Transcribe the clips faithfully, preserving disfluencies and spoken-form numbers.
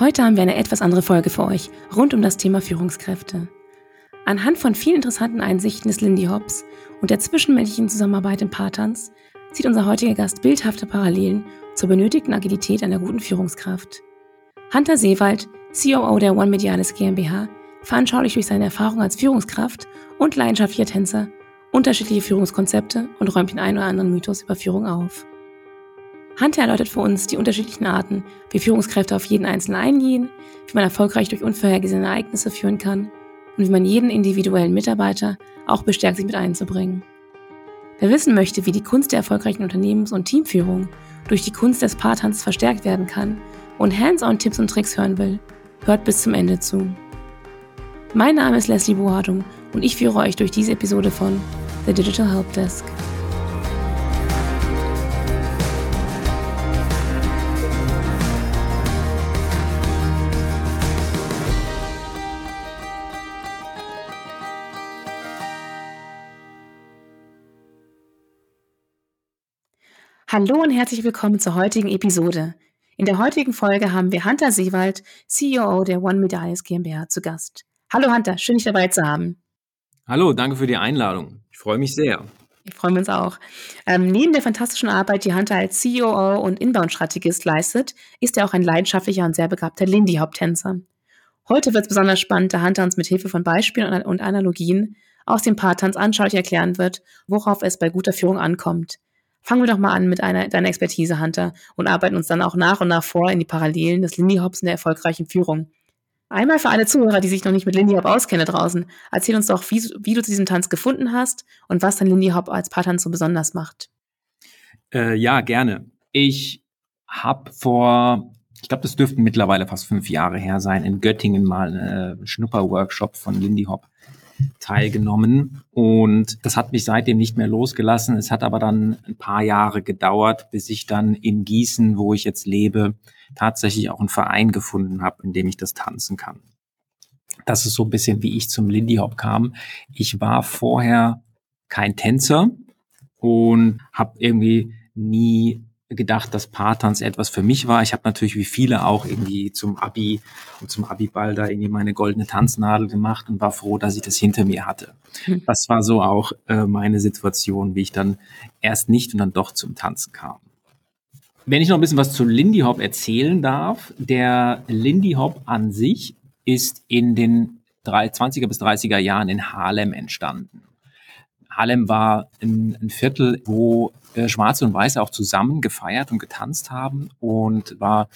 Heute haben wir eine etwas andere Folge für euch, rund um das Thema Führungskräfte. Anhand von vielen interessanten Einsichten des Lindy Hops und der zwischenmenschlichen Zusammenarbeit in Patterns zieht unser heutiger Gast bildhafte Parallelen zur benötigten Agilität einer guten Führungskraft. Hanta Seewald, C O O der One Medialis GmbH, veranschaulicht durch seine Erfahrung als Führungskraft und leidenschaftlicher Tänzer unterschiedliche Führungskonzepte und räumt den einen oder anderen Mythos über Führung auf. Hanta erläutert für uns die unterschiedlichen Arten, wie Führungskräfte auf jeden Einzelnen eingehen, wie man erfolgreich durch unvorhergesehene Ereignisse führen kann und wie man jeden individuellen Mitarbeiter auch bestärkt, sich mit einzubringen. Wer wissen möchte, wie die Kunst der erfolgreichen Unternehmens- und Teamführung durch die Kunst des Paartanzes verstärkt werden kann und Hands-on-Tipps und Tricks hören will, hört bis zum Ende zu. Mein Name ist Leslie Bohardung und ich führe euch durch diese Episode von The Digital Help Desk. Hallo und herzlich willkommen zur heutigen Episode. In der heutigen Folge haben wir Hanta Seewald, C O O der One Medialis GmbH, zu Gast. Hallo Hanta, schön, dich dabei zu haben. Hallo, danke für die Einladung. Ich freue mich sehr. Ich freue mich auch. Ähm, neben der fantastischen Arbeit, die Hanta als C O O und Inbound-Strategist leistet, ist er auch ein leidenschaftlicher und sehr begabter Lindy-Hop-Tänzer. Heute wird es besonders spannend, da Hanta uns mit Hilfe von Beispielen und Analogien aus dem Paartanz anschaulich erklären wird, worauf es bei guter Führung ankommt. Fangen wir doch mal an mit einer, deiner Expertise, Hanta, und arbeiten uns dann auch nach und nach vor in die Parallelen des Lindy Hops in der erfolgreichen Führung. Einmal für alle Zuhörer, die sich noch nicht mit Lindy Hop auskennen draußen, erzähl uns doch, wie, wie du zu diesem Tanz gefunden hast und was dann Lindy Hop als Paartanz so besonders macht. Äh, ja, gerne. Ich habe vor, ich glaube, das dürften mittlerweile fast fünf Jahre her sein, in Göttingen mal einen Schnupper-Workshop von Lindy Hop teilgenommen und das hat mich seitdem nicht mehr losgelassen. Es hat aber dann ein paar Jahre gedauert, bis ich dann in Gießen, wo ich jetzt lebe, tatsächlich auch einen Verein gefunden habe, in dem ich das tanzen kann. Das ist so ein bisschen, wie ich zum Lindy Hop kam. Ich war vorher kein Tänzer und habe irgendwie nie gedacht, dass Paartanz etwas für mich war. Ich habe natürlich wie viele auch irgendwie zum Abi und zum Abiball da irgendwie meine goldene Tanznadel gemacht und war froh, dass ich das hinter mir hatte. Das war so auch äh, meine Situation, wie ich dann erst nicht und dann doch zum Tanzen kam. Wenn ich noch ein bisschen was zu Lindy Hop erzählen darf, der Lindy Hop an sich ist in den zwanziger bis dreißiger Jahren in Harlem entstanden. Harlem war ein, ein Viertel, wo äh, Schwarze und Weiße auch zusammen gefeiert und getanzt haben, und war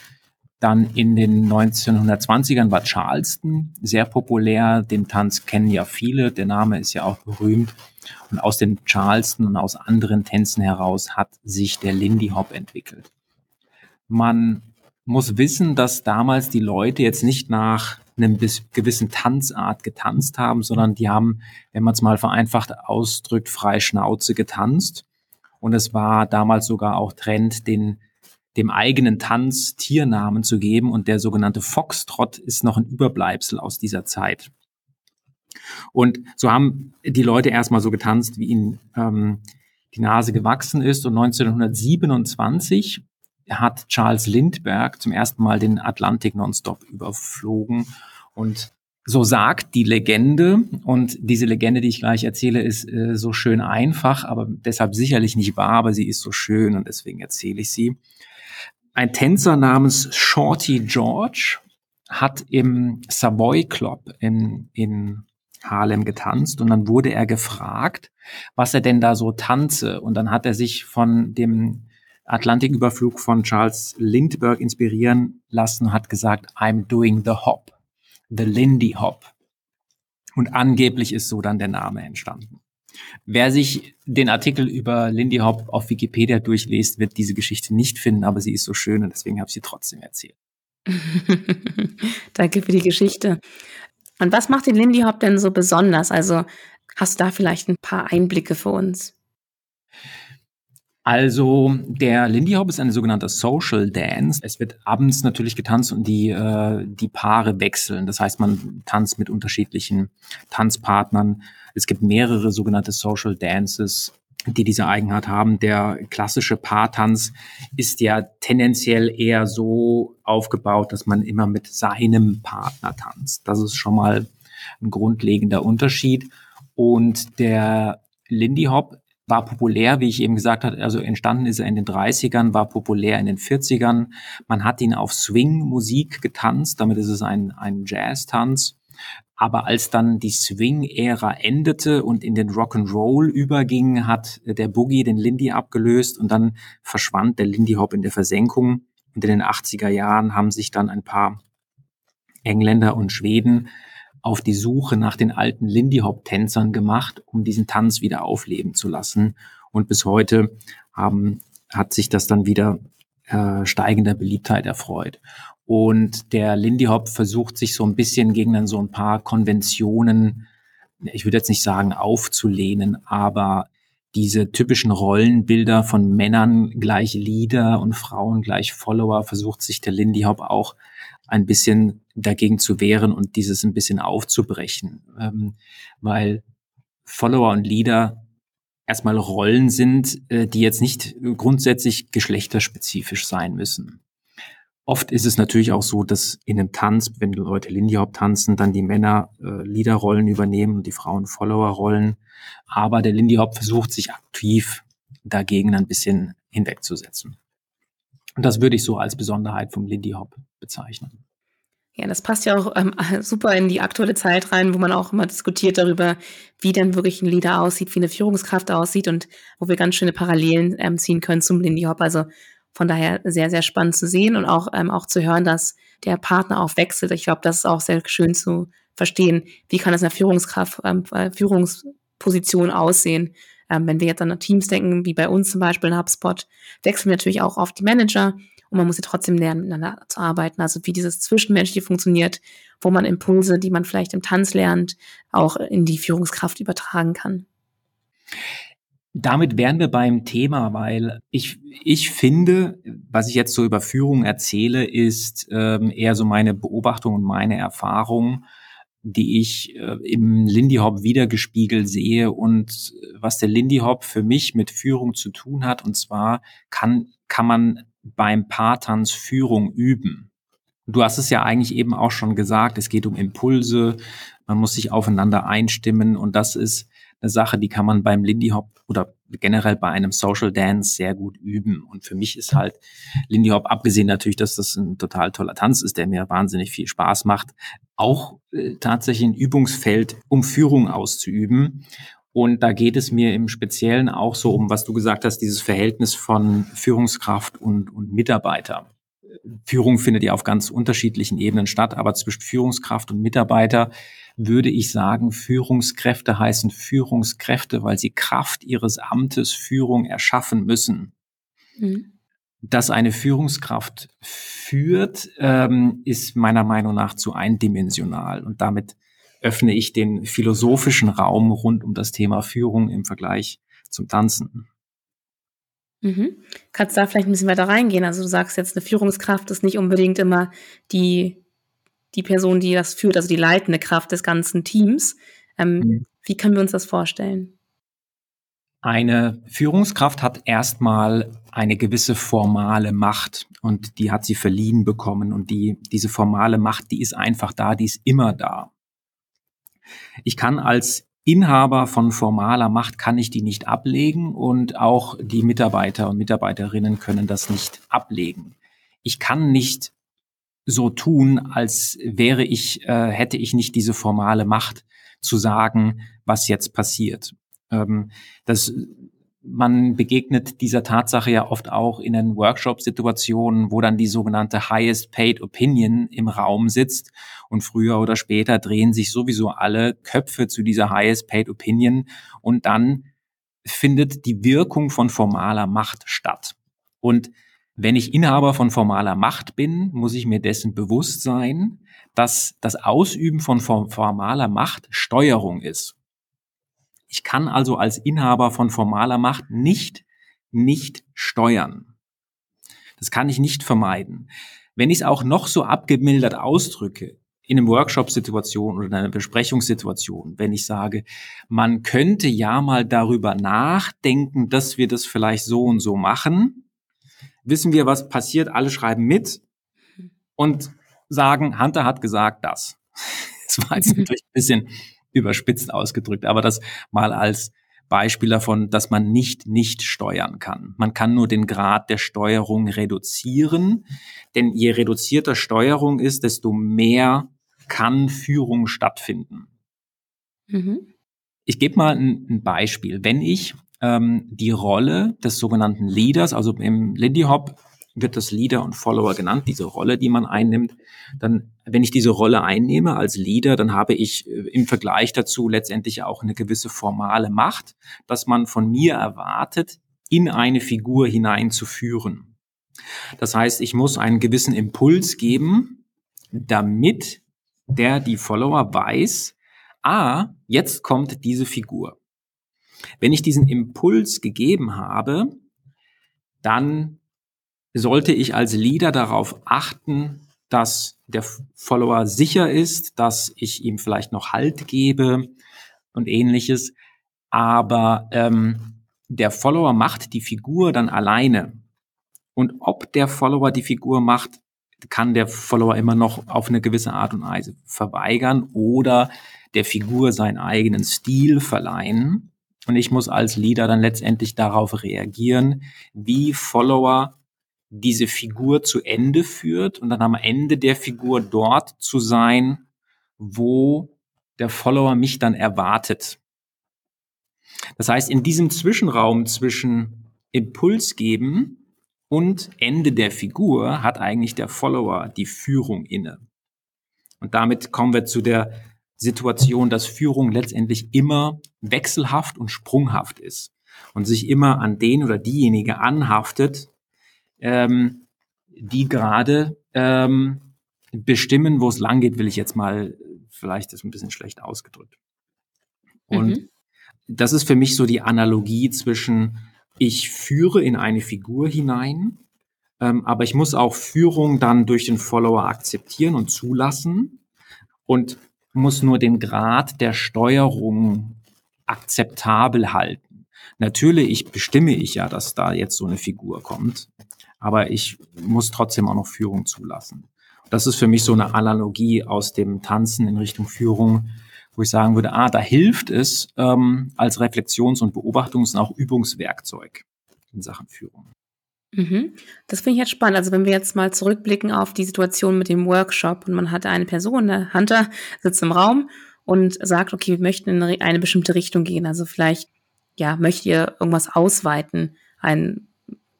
dann in den neunzehnhundertzwanzigern war Charleston sehr populär. Den Tanz kennen ja viele, der Name ist ja auch berühmt, und aus dem Charleston und aus anderen Tänzen heraus hat sich der Lindy Hop entwickelt. Man muss wissen, dass damals die Leute jetzt nicht nach einem gewissen Tanzart getanzt haben, sondern die haben, wenn man es mal vereinfacht ausdrückt, frei Schnauze getanzt. Und es war damals sogar auch Trend, den, dem eigenen Tanz Tiernamen zu geben. Und der sogenannte Foxtrott ist noch ein Überbleibsel aus dieser Zeit. Und so haben die Leute erstmal so getanzt, wie ihnen ähm, die Nase gewachsen ist. Und neunzehnhundertsiebenundzwanzig hat Charles Lindbergh zum ersten Mal den Atlantik nonstop überflogen. Und so sagt die Legende, und diese Legende, die ich gleich erzähle, ist äh, so schön einfach, aber deshalb sicherlich nicht wahr, aber sie ist so schön und deswegen erzähle ich sie. Ein Tänzer namens Shorty George hat im Savoy Club in, in Harlem getanzt, und dann wurde er gefragt, was er denn da so tanze. Und dann hat er sich von dem Atlantiküberflug von Charles Lindbergh inspirieren lassen, hat gesagt, I'm doing the hop, the Lindy Hop. Und angeblich ist so dann der Name entstanden. Wer sich den Artikel über Lindy Hop auf Wikipedia durchliest, wird diese Geschichte nicht finden, aber sie ist so schön und deswegen habe ich sie trotzdem erzählt. Danke für die Geschichte. Und was macht den Lindy Hop denn so besonders? Also hast du da vielleicht ein paar Einblicke für uns? Also der Lindy Hop ist eine sogenannte Social Dance. Es wird abends natürlich getanzt und die äh, die Paare wechseln. Das heißt, man tanzt mit unterschiedlichen Tanzpartnern. Es gibt mehrere sogenannte Social Dances, die diese Eigenart haben. Der klassische Paartanz ist ja tendenziell eher so aufgebaut, dass man immer mit seinem Partner tanzt. Das ist schon mal ein grundlegender Unterschied. Und der Lindy Hop war populär, wie ich eben gesagt habe, also entstanden ist er in den dreißigern, war populär in den vierzigern. Man hat ihn auf Swing-Musik getanzt, damit ist es ein, ein Jazz-Tanz. Aber als dann die Swing-Ära endete und in den Rock'n'Roll überging, hat der Boogie den Lindy abgelöst und dann verschwand der Lindy Hop in der Versenkung. Und in den achtziger Jahren haben sich dann ein paar Engländer und Schweden auf die Suche nach den alten Lindy Hop-Tänzern gemacht, um diesen Tanz wieder aufleben zu lassen. Und bis heute haben, hat sich das dann wieder äh, steigender Beliebtheit erfreut. Und der Lindy Hop versucht sich so ein bisschen gegen dann so ein paar Konventionen, ich würde jetzt nicht sagen aufzulehnen, aber diese typischen Rollenbilder von Männern gleich Leader und Frauen gleich Follower versucht sich der Lindy Hop auch ein bisschen dagegen zu wehren und dieses ein bisschen aufzubrechen, ähm, weil Follower und Leader erstmal Rollen sind, äh, die jetzt nicht grundsätzlich geschlechterspezifisch sein müssen. Oft ist es natürlich auch so, dass in einem Tanz, wenn Leute Lindy Hop tanzen, dann die Männer äh, Leaderrollen übernehmen und die Frauen Followerrollen. Aber der Lindy Hop versucht sich aktiv dagegen ein bisschen hinwegzusetzen. Und das würde ich so als Besonderheit vom Lindy Hop bezeichnen. Ja, das passt ja auch ähm, super in die aktuelle Zeit rein, wo man auch immer diskutiert darüber, wie denn wirklich ein Leader aussieht, wie eine Führungskraft aussieht und wo wir ganz schöne Parallelen ähm, ziehen können zum Lindy Hop. Also von daher sehr, sehr spannend zu sehen und auch, ähm, auch zu hören, dass der Partner auch wechselt. Ich glaube, das ist auch sehr schön zu verstehen, wie kann das in der Führungskraft, ähm, Führungsposition aussehen. Ähm, wenn wir jetzt an Teams denken, wie bei uns zum Beispiel in HubSpot, wechseln wir natürlich auch auf die Manager. Und man muss ja trotzdem lernen, miteinander zu arbeiten. Also wie dieses Zwischenmenschliche funktioniert, wo man Impulse, die man vielleicht im Tanz lernt, auch in die Führungskraft übertragen kann. Damit wären wir beim Thema, weil ich ich finde, was ich jetzt so über Führung erzähle, ist ähm, eher so meine Beobachtung und meine Erfahrung, die ich äh, im Lindy Hop wiedergespiegelt sehe und was der Lindy Hop für mich mit Führung zu tun hat. Und zwar kann kann man beim Paartanz Führung üben. Du hast es ja eigentlich eben auch schon gesagt, es geht um Impulse, man muss sich aufeinander einstimmen und das ist eine Sache, die kann man beim Lindy Hop oder generell bei einem Social Dance sehr gut üben. Und für mich ist halt Lindy Hop, abgesehen natürlich, dass das ein total toller Tanz ist, der mir wahnsinnig viel Spaß macht, auch äh, tatsächlich ein Übungsfeld, um Führung auszuüben. Und da geht es mir im Speziellen auch so um, was du gesagt hast, dieses Verhältnis von Führungskraft und, und Mitarbeiter. Führung findet ja auf ganz unterschiedlichen Ebenen statt, aber zwischen Führungskraft und Mitarbeiter würde ich sagen, Führungskräfte heißen Führungskräfte, weil sie Kraft ihres Amtes Führung erschaffen müssen. Mhm. Dass eine Führungskraft führt, ähm, ist meiner Meinung nach zu eindimensional und damit öffne ich den philosophischen Raum rund um das Thema Führung im Vergleich zum Tanzen. Mhm. Kannst da vielleicht ein bisschen weiter reingehen? Also du sagst jetzt, eine Führungskraft ist nicht unbedingt immer die, die Person, die das führt, also die leitende Kraft des ganzen Teams. Ähm, mhm. Wie können wir uns das vorstellen? Eine Führungskraft hat erstmal eine gewisse formale Macht und die hat sie verliehen bekommen und die, diese formale Macht, die ist einfach da, die ist immer da. Ich kann als Inhaber von formaler Macht, kann ich die nicht ablegen und auch die Mitarbeiter und Mitarbeiterinnen können das nicht ablegen. Ich kann nicht so tun, als wäre ich, äh, hätte ich nicht diese formale Macht zu sagen, was jetzt passiert. Ähm, das, man begegnet dieser Tatsache ja oft auch in den Workshop-Situationen, wo dann die sogenannte Highest Paid Opinion im Raum sitzt und früher oder später drehen sich sowieso alle Köpfe zu dieser Highest Paid Opinion und dann findet die Wirkung von formaler Macht statt. Und wenn ich Inhaber von formaler Macht bin, muss ich mir dessen bewusst sein, dass das Ausüben von formaler Macht Steuerung ist. Ich kann also als Inhaber von formaler Macht nicht, nicht steuern. Das kann ich nicht vermeiden. Wenn ich es auch noch so abgemildert ausdrücke, in einem Workshop-Situation oder in einer Besprechungssituation, wenn ich sage, man könnte ja mal darüber nachdenken, dass wir das vielleicht so und so machen, wissen wir, was passiert, alle schreiben mit und sagen, Hanta hat gesagt das. Das war jetzt natürlich ein bisschen überspitzt ausgedrückt, aber das mal als Beispiel davon, dass man nicht nicht steuern kann. Man kann nur den Grad der Steuerung reduzieren, denn je reduzierter Steuerung ist, desto mehr kann Führung stattfinden. Mhm. Ich gebe mal ein, ein Beispiel. Wenn ich ähm, die Rolle des sogenannten Leaders, also im Lindy Hop wird das Leader und Follower genannt, diese Rolle, die man einnimmt. Dann, wenn ich diese Rolle einnehme als Leader, dann habe ich im Vergleich dazu letztendlich auch eine gewisse formale Macht, dass man von mir erwartet, in eine Figur hineinzuführen. Das heißt, ich muss einen gewissen Impuls geben, damit der, die Follower weiß, ah, jetzt kommt diese Figur. Wenn ich diesen Impuls gegeben habe, dann sollte ich als Leader darauf achten, dass der Follower sicher ist, dass ich ihm vielleicht noch Halt gebe und ähnliches. Aber ähm, der Follower macht die Figur dann alleine. Und ob der Follower die Figur macht, kann der Follower immer noch auf eine gewisse Art und Weise verweigern oder der Figur seinen eigenen Stil verleihen. Und ich muss als Leader dann letztendlich darauf reagieren, wie Follower diese Figur zu Ende führt und dann am Ende der Figur dort zu sein, wo der Follower mich dann erwartet. Das heißt, in diesem Zwischenraum zwischen Impuls geben und Ende der Figur hat eigentlich der Follower die Führung inne. Und damit kommen wir zu der Situation, dass Führung letztendlich immer wechselhaft und sprunghaft ist und sich immer an den oder diejenige anhaftet, Ähm, die gerade ähm, bestimmen, wo es lang geht, will ich jetzt mal, vielleicht ist ein bisschen schlecht ausgedrückt. Und mhm. das ist für mich so die Analogie zwischen, ich führe in eine Figur hinein, ähm, aber ich muss auch Führung dann durch den Follower akzeptieren und zulassen und muss nur den Grad der Steuerung akzeptabel halten. Natürlich bestimme ich ja, dass da jetzt so eine Figur kommt. Aber ich muss trotzdem auch noch Führung zulassen. Das ist für mich so eine Analogie aus dem Tanzen in Richtung Führung, wo ich sagen würde, ah, da hilft es ähm, als Reflexions- und Beobachtungs- und auch Übungswerkzeug in Sachen Führung. Mhm. Das finde ich jetzt spannend. Also wenn wir jetzt mal zurückblicken auf die Situation mit dem Workshop und man hat eine Person, der Hanta sitzt im Raum und sagt, okay, wir möchten in eine bestimmte Richtung gehen. Also vielleicht, ja, möchtet ihr irgendwas ausweiten, ein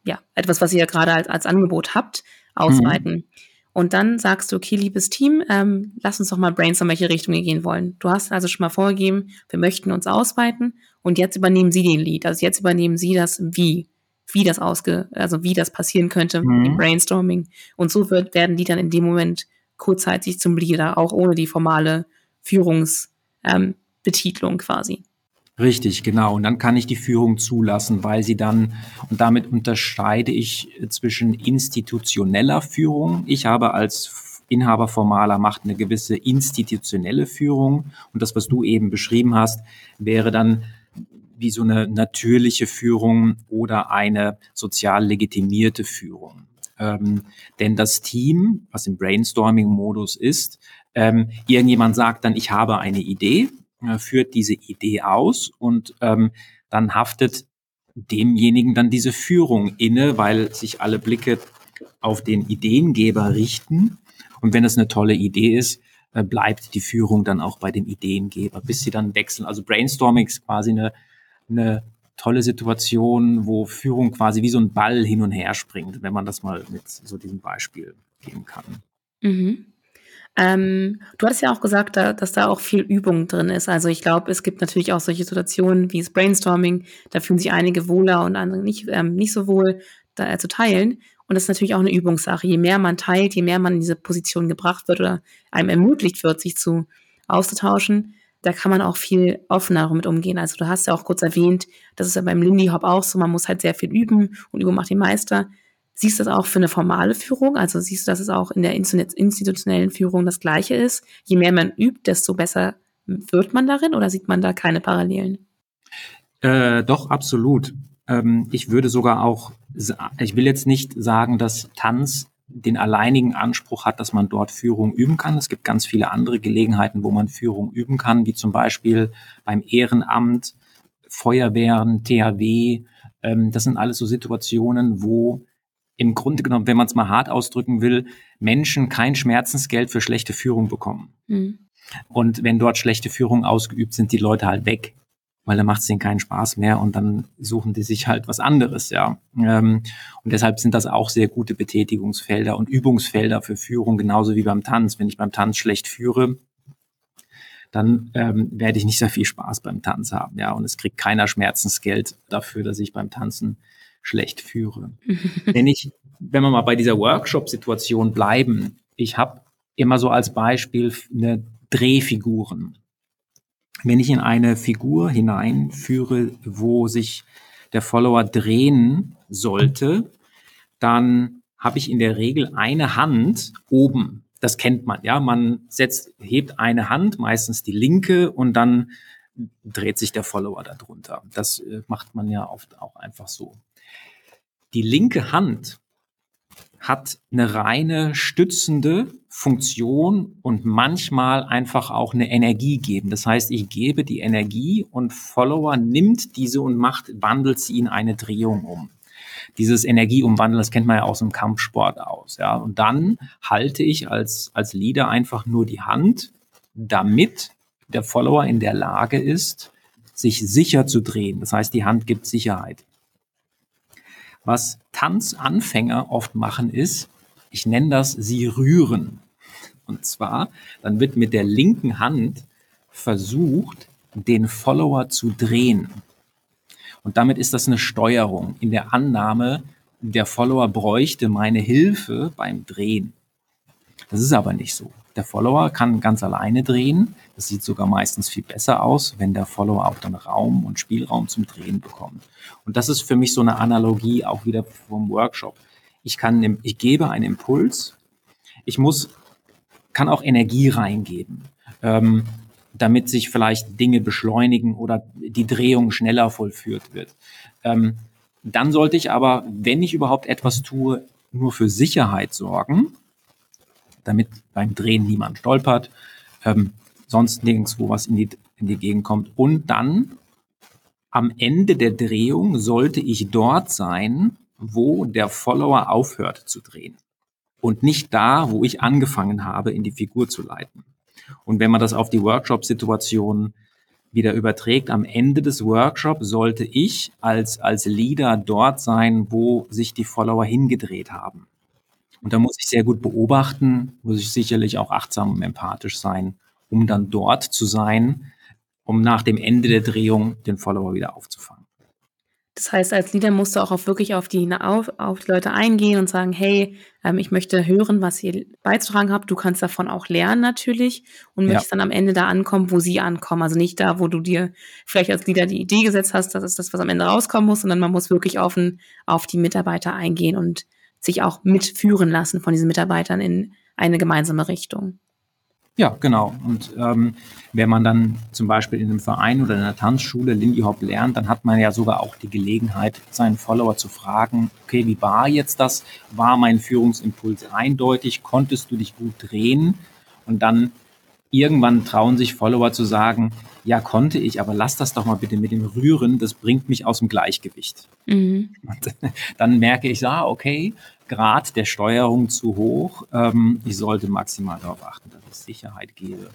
ja, etwas, was ihr gerade als, als Angebot habt, ausweiten. Mhm. Und dann sagst du, okay, liebes Team, ähm, lass uns doch mal brainstormen, welche Richtung wir gehen wollen. Du hast also schon mal vorgegeben, wir möchten uns ausweiten und jetzt übernehmen Sie den Lead. Also jetzt übernehmen Sie das Wie, wie das ausge, also wie das passieren könnte mhm. im Brainstorming. Und so wird, werden die dann in dem Moment kurzzeitig zum Leader, auch ohne die formale Führungsbetitlung ähm, quasi. Richtig, genau. Und dann kann ich die Führung zulassen, weil sie dann, und damit unterscheide ich zwischen institutioneller Führung. Ich habe als Inhaber formaler Macht eine gewisse institutionelle Führung. Und das, was du eben beschrieben hast, wäre dann wie so eine natürliche Führung oder eine sozial legitimierte Führung. Ähm, denn das Team, was im Brainstorming-Modus ist, ähm, irgendjemand sagt dann, ich habe eine Idee. Führt diese Idee aus und ähm, dann haftet demjenigen dann diese Führung inne, weil sich alle Blicke auf den Ideengeber richten. Und wenn es eine tolle Idee ist, äh, bleibt die Führung dann auch bei dem Ideengeber, bis sie dann wechseln. Also Brainstorming ist quasi eine, eine tolle Situation, wo Führung quasi wie so ein Ball hin und her springt, wenn man das mal mit so diesem Beispiel geben kann. Mhm. Ähm, du hattest ja auch gesagt, da, dass da auch viel Übung drin ist. Also ich glaube, es gibt natürlich auch solche Situationen wie das Brainstorming. Da fühlen sich einige wohler und andere nicht, ähm, nicht so wohl da, äh, zu teilen. Und das ist natürlich auch eine Übungssache. Je mehr man teilt, je mehr man in diese Position gebracht wird oder einem ermöglicht wird, sich zu auszutauschen, da kann man auch viel offener damit umgehen. Also du hast ja auch kurz erwähnt, das ist ja beim Lindy Hop auch so, man muss halt sehr viel üben und Übung macht den Meister. Siehst du das auch für eine formale Führung? Also siehst du, dass es auch in der institutionellen Führung das Gleiche ist? Je mehr man übt, desto besser wird man darin, oder sieht man da keine Parallelen? Äh, doch, absolut. Ähm, ich würde sogar auch, ich will jetzt nicht sagen, dass Tanz den alleinigen Anspruch hat, dass man dort Führung üben kann. Es gibt ganz viele andere Gelegenheiten, wo man Führung üben kann, wie zum Beispiel beim Ehrenamt, Feuerwehren, T H W. Ähm, das sind alles so Situationen, wo im Grunde genommen, wenn man es mal hart ausdrücken will, Menschen kein Schmerzensgeld für schlechte Führung bekommen. Mhm. Und wenn dort schlechte Führung ausgeübt sind, die Leute halt weg, weil dann macht es denen keinen Spaß mehr und dann suchen die sich halt was anderes, ja. Ähm, und deshalb sind das auch sehr gute Betätigungsfelder und Übungsfelder für Führung, genauso wie beim Tanz. Wenn ich beim Tanz schlecht führe, dann ähm, werde ich nicht sehr viel Spaß beim Tanz haben, ja. Und es kriegt keiner Schmerzensgeld dafür, dass ich beim Tanzen schlecht führe. Wenn ich, wenn wir mal bei dieser Workshop-Situation bleiben, ich habe immer so als Beispiel eine Drehfiguren. Wenn ich in eine Figur hineinführe, wo sich der Follower drehen sollte, dann habe ich in der Regel eine Hand oben. Das kennt man, ja. Man setzt, hebt eine Hand, meistens die linke, und dann dreht sich der Follower darunter. Das macht man ja oft auch einfach so. Die linke Hand hat eine reine stützende Funktion und manchmal einfach auch eine Energie geben. Das heißt, ich gebe die Energie und Follower nimmt diese und macht, wandelt sie in eine Drehung um. Dieses Energieumwandeln, das kennt man ja aus dem Kampfsport aus. Ja? Und dann halte ich als, als Leader einfach nur die Hand, damit der Follower in der Lage ist, sich sicher zu drehen. Das heißt, die Hand gibt Sicherheit. Was Tanzanfänger oft machen ist, ich nenne das, sie rühren. Und zwar, dann wird mit der linken Hand versucht, den Follower zu drehen. Und damit ist das eine Steuerung in der Annahme, der Follower bräuchte meine Hilfe beim Drehen. Das ist aber nicht so. Der Follower kann ganz alleine drehen. Das sieht sogar meistens viel besser aus, wenn der Follower auch dann Raum und Spielraum zum Drehen bekommt. Und das ist für mich so eine Analogie auch wieder vom Workshop. Ich kann, ich gebe einen Impuls. Ich muss, kann auch Energie reingeben, ähm, damit sich vielleicht Dinge beschleunigen oder die Drehung schneller vollführt wird. Ähm, dann sollte ich aber, wenn ich überhaupt etwas tue, nur für Sicherheit sorgen, damit beim Drehen niemand stolpert, ähm, sonst nirgendwo was in die, in die Gegend kommt. Und dann am Ende der Drehung sollte ich dort sein, wo der Follower aufhört zu drehen und nicht da, wo ich angefangen habe, in die Figur zu leiten. Und wenn man das auf die Workshop-Situation wieder überträgt, am Ende des Workshops sollte ich als, als Leader dort sein, wo sich die Follower hingedreht haben. Und da muss ich sehr gut beobachten, muss ich sicherlich auch achtsam und empathisch sein, um dann dort zu sein, um nach dem Ende der Drehung den Follower wieder aufzufangen. Das heißt, als Leader musst du auch auf wirklich auf die, auf, auf die Leute eingehen und sagen, hey, ähm, ich möchte hören, was ihr beizutragen habt. Du kannst davon auch lernen natürlich und ja. möchtest dann am Ende da ankommen, wo sie ankommen. Also nicht da, wo du dir vielleicht als Leader die Idee gesetzt hast, das ist das, was am Ende rauskommen muss, sondern man muss wirklich auf, ein, auf die Mitarbeiter eingehen und sich auch mitführen lassen von diesen Mitarbeitern in eine gemeinsame Richtung. Ja, genau. Und ähm, wenn man dann zum Beispiel in einem Verein oder in einer Tanzschule Lindy Hop lernt, dann hat man ja sogar auch die Gelegenheit, seinen Follower zu fragen, okay, wie war jetzt das? War mein Führungsimpuls eindeutig? Konntest du dich gut drehen? Und dann irgendwann trauen sich Follower zu sagen, ja, konnte ich, aber lass das doch mal bitte mit dem Rühren, das bringt mich aus dem Gleichgewicht. Mhm. Und dann merke ich, ah, okay, Grad der Steuerung zu hoch. Ähm, ich sollte maximal darauf achten, dass ich Sicherheit gebe.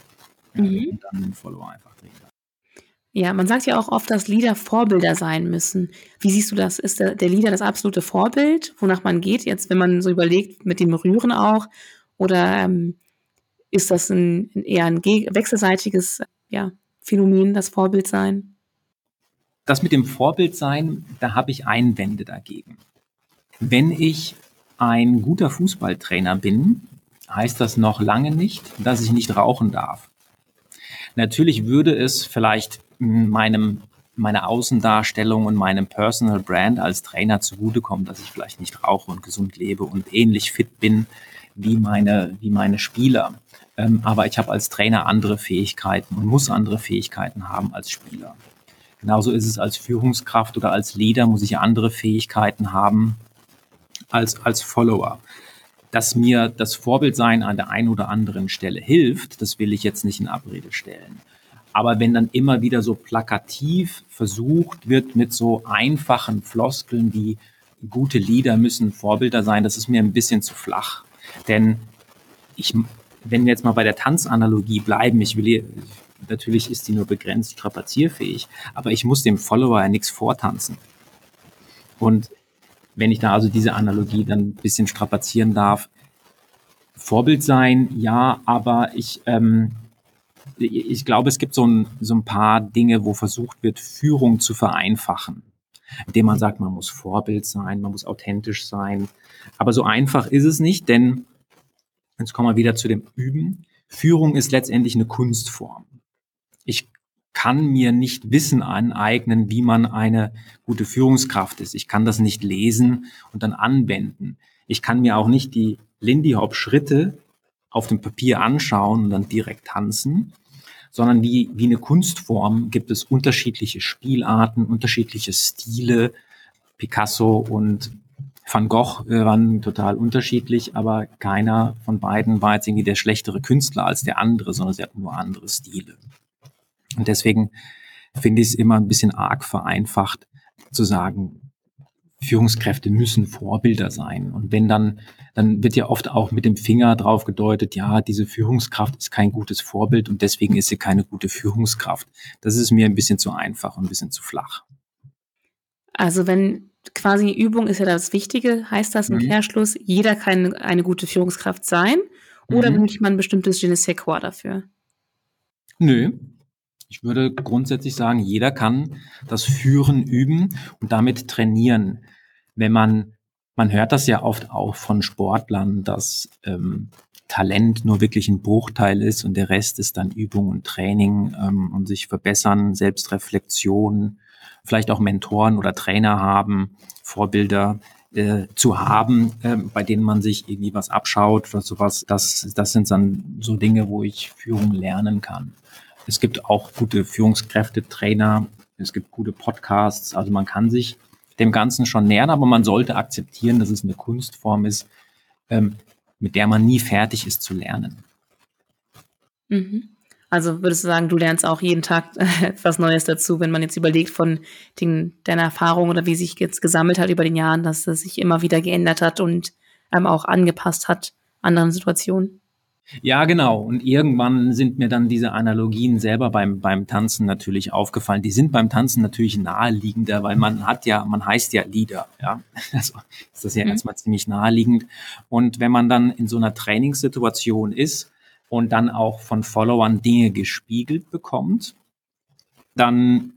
Mhm. Und dann den Follower einfach drehen kann. Ja, man sagt ja auch oft, dass Leader Vorbilder sein müssen. Wie siehst du das? Ist der, der Leader das absolute Vorbild, wonach man geht, jetzt, wenn man so überlegt, mit dem Rühren auch? Oder ähm, ist das ein, eher ein wechselseitiges ja, Phänomen, das Vorbild sein? Das mit dem Vorbild sein, da habe ich Einwände dagegen. Wenn ich ein guter Fußballtrainer bin, heißt das noch lange nicht, dass ich nicht rauchen darf. Natürlich würde es vielleicht meinem meiner Außendarstellung und meinem Personal Brand als Trainer zugutekommt, dass ich vielleicht nicht rauche und gesund lebe und ähnlich fit bin wie meine, wie meine Spieler. Ähm, aber ich habe als Trainer andere Fähigkeiten und muss andere Fähigkeiten haben als Spieler. Genauso ist es als Führungskraft oder als Leader, muss ich andere Fähigkeiten haben als, als Follower. Dass mir das Vorbildsein an der einen oder anderen Stelle hilft, das will ich jetzt nicht in Abrede stellen. Aber wenn dann immer wieder so plakativ versucht wird mit so einfachen Floskeln wie gute Leader müssen Vorbilder sein, das ist mir ein bisschen zu flach. Denn ich, wenn wir jetzt mal bei der Tanzanalogie bleiben, ich will hier, natürlich ist die nur begrenzt strapazierfähig, aber ich muss dem Follower ja nichts vortanzen. Und wenn ich da also diese Analogie dann ein bisschen strapazieren darf, Vorbild sein, ja, aber ich, ähm, ich glaube, es gibt so ein, so ein paar Dinge, wo versucht wird, Führung zu vereinfachen, indem man sagt, man muss Vorbild sein, man muss authentisch sein. Aber so einfach ist es nicht, denn, jetzt kommen wir wieder zu dem Üben, Führung ist letztendlich eine Kunstform. Ich kann mir nicht Wissen aneignen, wie man eine gute Führungskraft ist. Ich kann das nicht lesen und dann anwenden. Ich kann mir auch nicht die Lindy Hop Schritte auf dem Papier anschauen und dann direkt tanzen, sondern wie, wie eine Kunstform gibt es unterschiedliche Spielarten, unterschiedliche Stile. Picasso und Van Gogh waren total unterschiedlich, aber keiner von beiden war jetzt irgendwie der schlechtere Künstler als der andere, sondern sie hatten nur andere Stile. Und deswegen finde ich es immer ein bisschen arg vereinfacht zu sagen, Führungskräfte müssen Vorbilder sein. Und wenn dann, dann wird ja oft auch mit dem Finger drauf gedeutet, ja, diese Führungskraft ist kein gutes Vorbild und deswegen ist sie keine gute Führungskraft. Das ist mir ein bisschen zu einfach und ein bisschen zu flach. Also wenn quasi Übung ist ja das Wichtige, heißt das im mhm. Kehrschluss, jeder kann eine gute Führungskraft sein oder mhm. wünscht man ein bestimmtes Je ne sais quoi dafür? Nö. Ich würde grundsätzlich sagen, jeder kann das Führen üben und damit trainieren. Wenn man, man hört das ja oft auch von Sportlern, dass ähm, Talent nur wirklich ein Bruchteil ist und der Rest ist dann Übung und Training ähm, und sich verbessern, Selbstreflexion, vielleicht auch Mentoren oder Trainer haben, Vorbilder äh, zu haben, äh, bei denen man sich irgendwie was abschaut oder sowas. Das, das sind dann so Dinge, wo ich Führung lernen kann. Es gibt auch gute Führungskräfte, Trainer, es gibt gute Podcasts. Also man kann sich dem Ganzen schon nähern, aber man sollte akzeptieren, dass es eine Kunstform ist, ähm, mit der man nie fertig ist zu lernen. Mhm. Also würdest du sagen, du lernst auch jeden Tag etwas Neues dazu, wenn man jetzt überlegt von den, deiner Erfahrung oder wie sich jetzt gesammelt hat über den Jahren, dass es sich immer wieder geändert hat und einem auch angepasst hat anderen Situationen? Ja, genau. Und irgendwann sind mir dann diese Analogien selber beim, beim Tanzen natürlich aufgefallen. Die sind beim Tanzen natürlich naheliegender, weil man hat ja, man heißt ja Leader, ja. Also ist das ja mhm. erstmal ziemlich naheliegend. Und wenn man dann in so einer Trainingssituation ist und dann auch von Followern Dinge gespiegelt bekommt, dann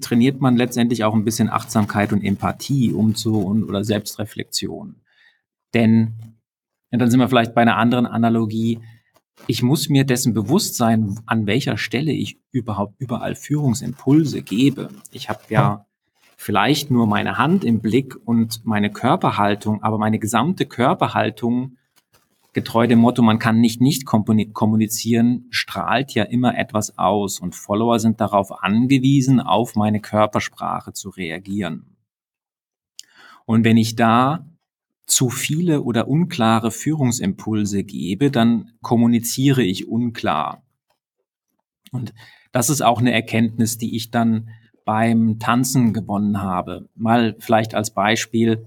trainiert man letztendlich auch ein bisschen Achtsamkeit und Empathie um zu und oder Selbstreflexion. Denn ja, dann sind wir vielleicht bei einer anderen Analogie. Ich muss mir dessen bewusst sein, an welcher Stelle ich überhaupt überall Führungsimpulse gebe. Ich habe ja vielleicht nur meine Hand im Blick und meine Körperhaltung, aber meine gesamte Körperhaltung, getreu dem Motto, man kann nicht nicht kommunizieren, strahlt ja immer etwas aus. Und Follower sind darauf angewiesen, auf meine Körpersprache zu reagieren. Und wenn ich da zu viele oder unklare Führungsimpulse gebe, dann kommuniziere ich unklar. Und das ist auch eine Erkenntnis, die ich dann beim Tanzen gewonnen habe. Mal vielleicht als Beispiel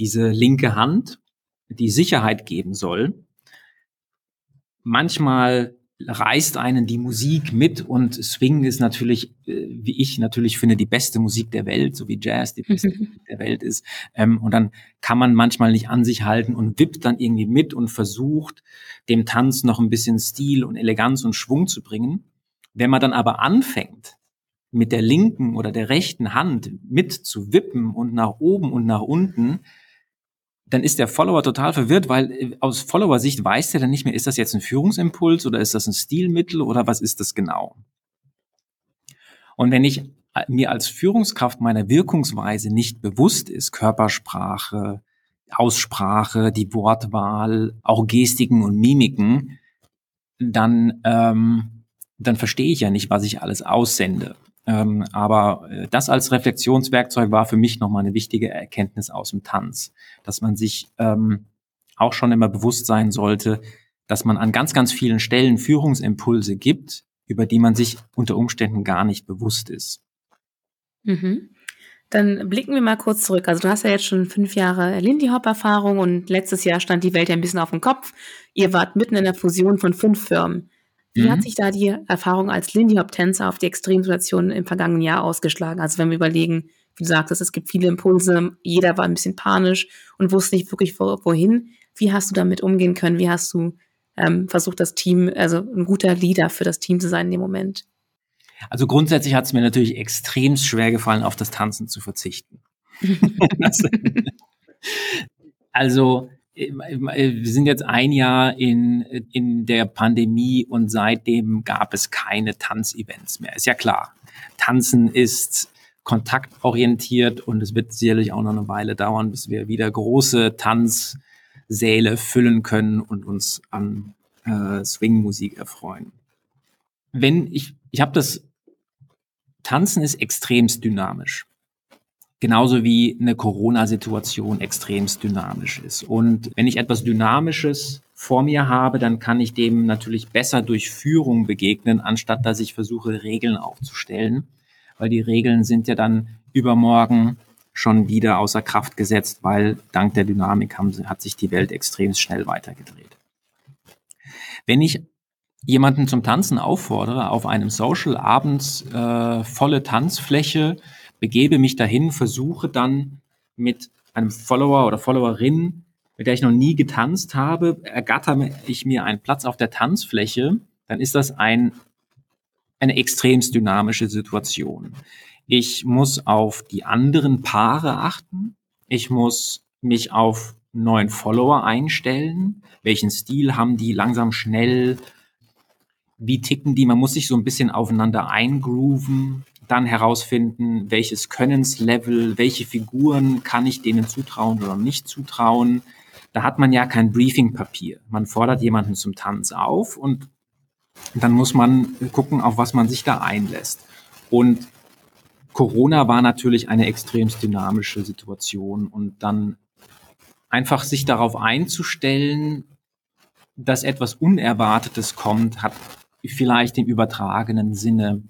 diese linke Hand, die Sicherheit geben soll. Manchmal reißt einen die Musik mit und Swing ist natürlich, wie ich natürlich finde, die beste Musik der Welt, so wie Jazz die beste Musik der Welt ist. Und dann kann man manchmal nicht an sich halten und wippt dann irgendwie mit und versucht, dem Tanz noch ein bisschen Stil und Eleganz und Schwung zu bringen. Wenn man dann aber anfängt, mit der linken oder der rechten Hand mit zu wippen und nach oben und nach unten, dann ist der Follower total verwirrt, weil aus Follower-Sicht weiß der dann nicht mehr, ist das jetzt ein Führungsimpuls oder ist das ein Stilmittel oder was ist das genau? Und wenn ich mir als Führungskraft meiner Wirkungsweise nicht bewusst ist, Körpersprache, Aussprache, die Wortwahl, auch Gestiken und Mimiken, dann, ähm, dann verstehe ich ja nicht, was ich alles aussende. Ähm, aber das als Reflexionswerkzeug war für mich nochmal eine wichtige Erkenntnis aus dem Tanz, dass man sich ähm, auch schon immer bewusst sein sollte, dass man an ganz, ganz vielen Stellen Führungsimpulse gibt, über die man sich unter Umständen gar nicht bewusst ist. Mhm. Dann blicken wir mal kurz zurück. Also du hast ja jetzt schon fünf Jahre Lindy Hop-Erfahrung und letztes Jahr stand die Welt ja ein bisschen auf dem Kopf. Ihr wart mitten in der Fusion von fünf Firmen. Wie mhm. hat sich da die Erfahrung als Lindy Hop-Tänzer auf die Extremsituationen im vergangenen Jahr ausgeschlagen? Also wenn wir überlegen, wie du sagtest, es gibt viele Impulse, jeder war ein bisschen panisch und wusste nicht wirklich wohin. Wie hast du damit umgehen können? Wie hast du ähm, versucht, das Team, also ein guter Leader für das Team zu sein in dem Moment? Also grundsätzlich hat es mir natürlich extrem schwer gefallen, auf das Tanzen zu verzichten. Also wir sind jetzt ein Jahr in, in der Pandemie und seitdem gab es keine Tanzevents mehr. Ist ja klar. Tanzen ist kontaktorientiert und es wird sicherlich auch noch eine Weile dauern, bis wir wieder große Tanzsäle füllen können und uns an äh, Swingmusik erfreuen. Wenn ich, ich habe das Tanzen ist extremst dynamisch. Genauso wie eine Corona-Situation extremst dynamisch ist. Und wenn ich etwas Dynamisches vor mir habe, dann kann ich dem natürlich besser durch Führung begegnen, anstatt dass ich versuche, Regeln aufzustellen. Weil die Regeln sind ja dann übermorgen schon wieder außer Kraft gesetzt, weil dank der Dynamik haben, hat sich die Welt extremst schnell weitergedreht. Wenn ich jemanden zum Tanzen auffordere, auf einem Social abends äh, volle Tanzfläche, begebe mich dahin, versuche dann mit einem Follower oder Followerin, mit der ich noch nie getanzt habe, ergattere ich mir einen Platz auf der Tanzfläche, dann ist das ein, eine extremst dynamische Situation. Ich muss auf die anderen Paare achten. Ich muss mich auf neuen Follower einstellen. Welchen Stil haben die? Langsam, schnell? Wie ticken die? Man muss sich so ein bisschen aufeinander eingrooven, dann herausfinden, welches Könnenslevel, welche Figuren kann ich denen zutrauen oder nicht zutrauen. Da hat man ja kein Briefingpapier. Man fordert jemanden zum Tanz auf und dann muss man gucken, auf was man sich da einlässt. Und Corona war natürlich eine extremst dynamische Situation und dann einfach sich darauf einzustellen, dass etwas Unerwartetes kommt, hat vielleicht im übertragenen Sinne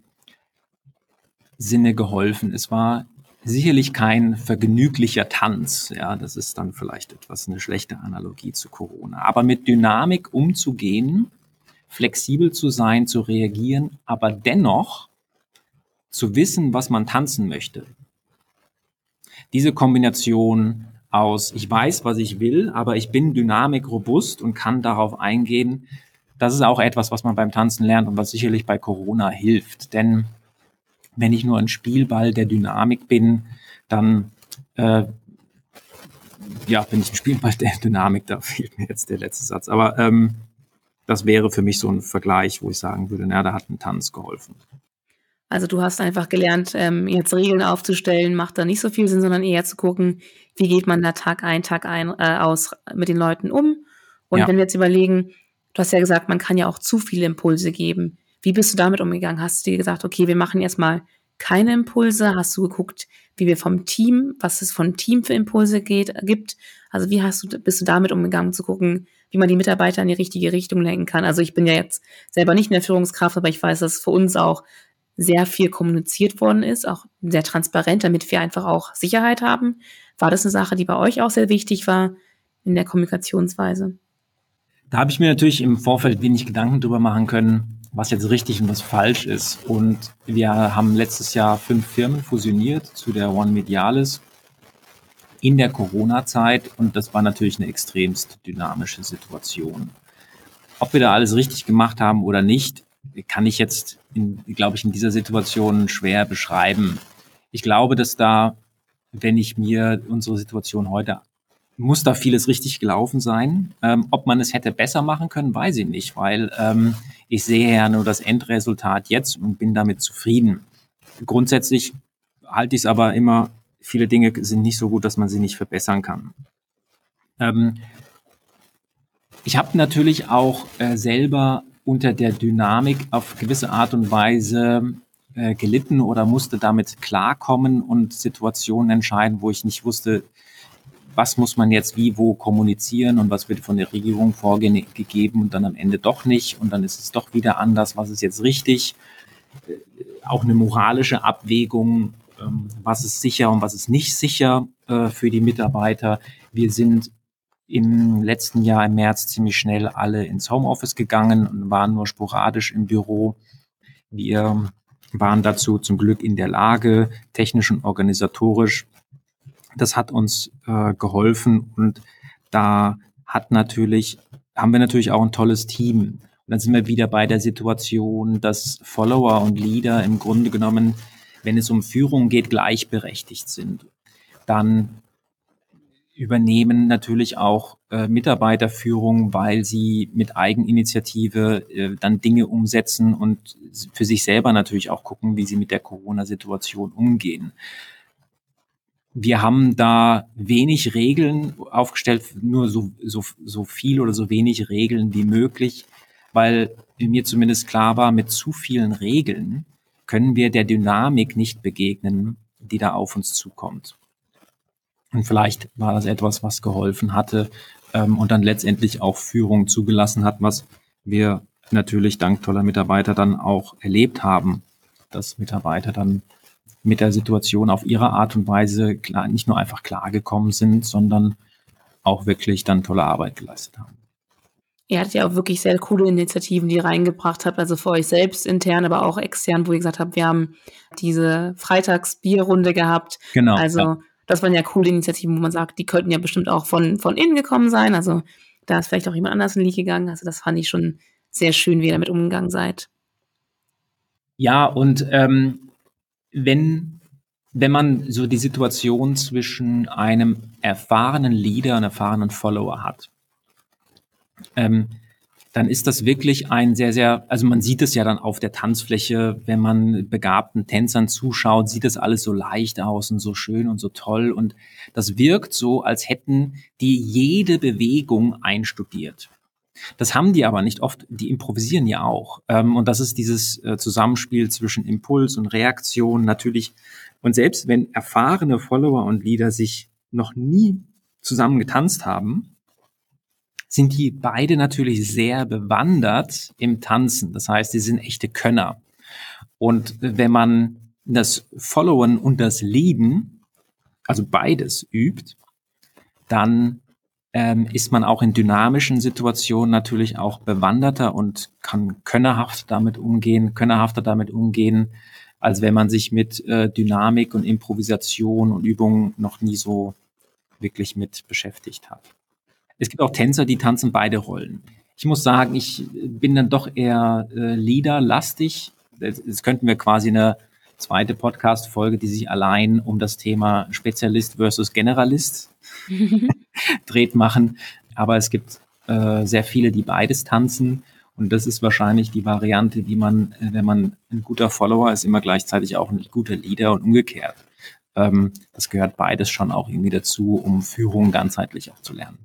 Sinne geholfen. Es war sicherlich kein vergnüglicher Tanz. Ja, das ist dann vielleicht etwas eine schlechte Analogie zu Corona. Aber mit Dynamik umzugehen, flexibel zu sein, zu reagieren, aber dennoch zu wissen, was man tanzen möchte. Diese Kombination aus, ich weiß, was ich will, aber ich bin dynamikrobust und kann darauf eingehen, das ist auch etwas, was man beim Tanzen lernt und was sicherlich bei Corona hilft. Denn wenn ich nur ein Spielball der Dynamik bin, dann äh, ja, bin ich ein Spielball der Dynamik, da fehlt mir jetzt der letzte Satz. Aber ähm, das wäre für mich so ein Vergleich, wo ich sagen würde, na, da hat ein Tanz geholfen. Also du hast einfach gelernt, ähm, jetzt Regeln aufzustellen, macht da nicht so viel Sinn, sondern eher zu gucken, wie geht man da Tag ein, Tag ein, äh, aus mit den Leuten um. Und ja. Wenn wir jetzt überlegen, du hast ja gesagt, man kann ja auch zu viele Impulse geben. Wie bist du damit umgegangen? Hast du dir gesagt, okay, wir machen erstmal keine Impulse? Hast du geguckt, wie wir vom Team, was es vom Team für Impulse geht, gibt? Also wie hast du, bist du damit umgegangen, zu gucken, wie man die Mitarbeiter in die richtige Richtung lenken kann? Also ich bin ja jetzt selber nicht in der Führungskraft, aber ich weiß, dass für uns auch sehr viel kommuniziert worden ist, auch sehr transparent, damit wir einfach auch Sicherheit haben. War das eine Sache, die bei euch auch sehr wichtig war in der Kommunikationsweise? Da habe ich mir natürlich im Vorfeld wenig Gedanken drüber machen können, was jetzt richtig und was falsch ist. Und wir haben letztes Jahr fünf Firmen fusioniert zu der One Medialis in der Corona-Zeit. Und das war natürlich eine extremst dynamische Situation. Ob wir da alles richtig gemacht haben oder nicht, kann ich jetzt, in, glaube ich, in dieser Situation schwer beschreiben. Ich glaube, dass da, wenn ich mir unsere Situation heute, muss da vieles richtig gelaufen sein. Ähm, ob man es hätte besser machen können, weiß ich nicht, weil ähm, ich sehe ja nur das Endresultat jetzt und bin damit zufrieden. Grundsätzlich halte ich es aber immer, viele Dinge sind nicht so gut, dass man sie nicht verbessern kann. Ähm, ich habe natürlich auch äh, selber unter der Dynamik auf gewisse Art und Weise äh, gelitten oder musste damit klarkommen und Situationen entscheiden, wo ich nicht wusste, was muss man jetzt wie, wo kommunizieren und was wird von der Regierung vorgegeben und dann am Ende doch nicht und dann ist es doch wieder anders, was ist jetzt richtig. Äh, auch eine moralische Abwägung, ähm, was ist sicher und was ist nicht sicher äh, für die Mitarbeiter. Wir sind im letzten Jahr im März ziemlich schnell alle ins Homeoffice gegangen und waren nur sporadisch im Büro. Wir waren dazu zum Glück in der Lage, technisch und organisatorisch. Das hat uns äh, geholfen und da hat natürlich, haben wir natürlich auch ein tolles Team. Und dann sind wir wieder bei der Situation, dass Follower und Leader im Grunde genommen, wenn es um Führung geht, gleichberechtigt sind. Dann übernehmen natürlich auch äh, Mitarbeiterführung, weil sie mit Eigeninitiative äh, dann Dinge umsetzen und für sich selber natürlich auch gucken, wie sie mit der Corona-Situation umgehen. Wir haben da wenig Regeln aufgestellt, nur so, so, so viel oder so wenig Regeln wie möglich, weil mir zumindest klar war, mit zu vielen Regeln können wir der Dynamik nicht begegnen, die da auf uns zukommt. Und vielleicht war das etwas, was geholfen hatte ähm, und dann letztendlich auch Führung zugelassen hat, was wir natürlich dank toller Mitarbeiter dann auch erlebt haben, dass Mitarbeiter dann mit der Situation auf ihre Art und Weise klar, nicht nur einfach klargekommen sind, sondern auch wirklich dann tolle Arbeit geleistet haben. Ihr hattet ja auch wirklich sehr coole Initiativen, die ihr reingebracht habt, also für euch selbst intern, aber auch extern, wo ihr gesagt habt, wir haben diese Freitagsbierrunde gehabt. Genau. Also ja. Das waren ja coole Initiativen, wo man sagt, die könnten ja bestimmt auch von, von innen gekommen sein. Also da ist vielleicht auch jemand anders in die Liga gegangen. Also das fand ich schon sehr schön, wie ihr damit umgegangen seid. Ja, und ähm, wenn, wenn man so die Situation zwischen einem erfahrenen Leader und erfahrenen Follower hat, ähm, dann ist das wirklich ein sehr, sehr, also man sieht es ja dann auf der Tanzfläche, wenn man begabten Tänzern zuschaut, sieht das alles so leicht aus und so schön und so toll und das wirkt so, als hätten die jede Bewegung einstudiert. Das haben die aber nicht oft, die improvisieren ja auch und das ist dieses Zusammenspiel zwischen Impuls und Reaktion natürlich und selbst wenn erfahrene Follower und Leader sich noch nie zusammen getanzt haben, sind die beide natürlich sehr bewandert im Tanzen. Das heißt, sie sind echte Könner. Und wenn man das Followen und das Leaden, also beides übt, dann ähm, ist man auch in dynamischen Situationen natürlich auch bewanderter und kann könnerhaft damit umgehen, könnerhafter damit umgehen, als wenn man sich mit äh, Dynamik und Improvisation und Übungen noch nie so wirklich mit beschäftigt hat. Es gibt auch Tänzer, die tanzen beide Rollen. Ich muss sagen, ich bin dann doch eher äh, Leader-lastig. Jetzt könnten wir quasi eine zweite Podcast-Folge, die sich allein um das Thema Spezialist versus Generalist dreht, machen. Aber es gibt äh, sehr viele, die beides tanzen. Und das ist wahrscheinlich die Variante, die man, äh, wenn man ein guter Follower ist, immer gleichzeitig auch ein guter Leader und umgekehrt. Ähm, das gehört beides schon auch irgendwie dazu, um Führung ganzheitlich auch zu lernen.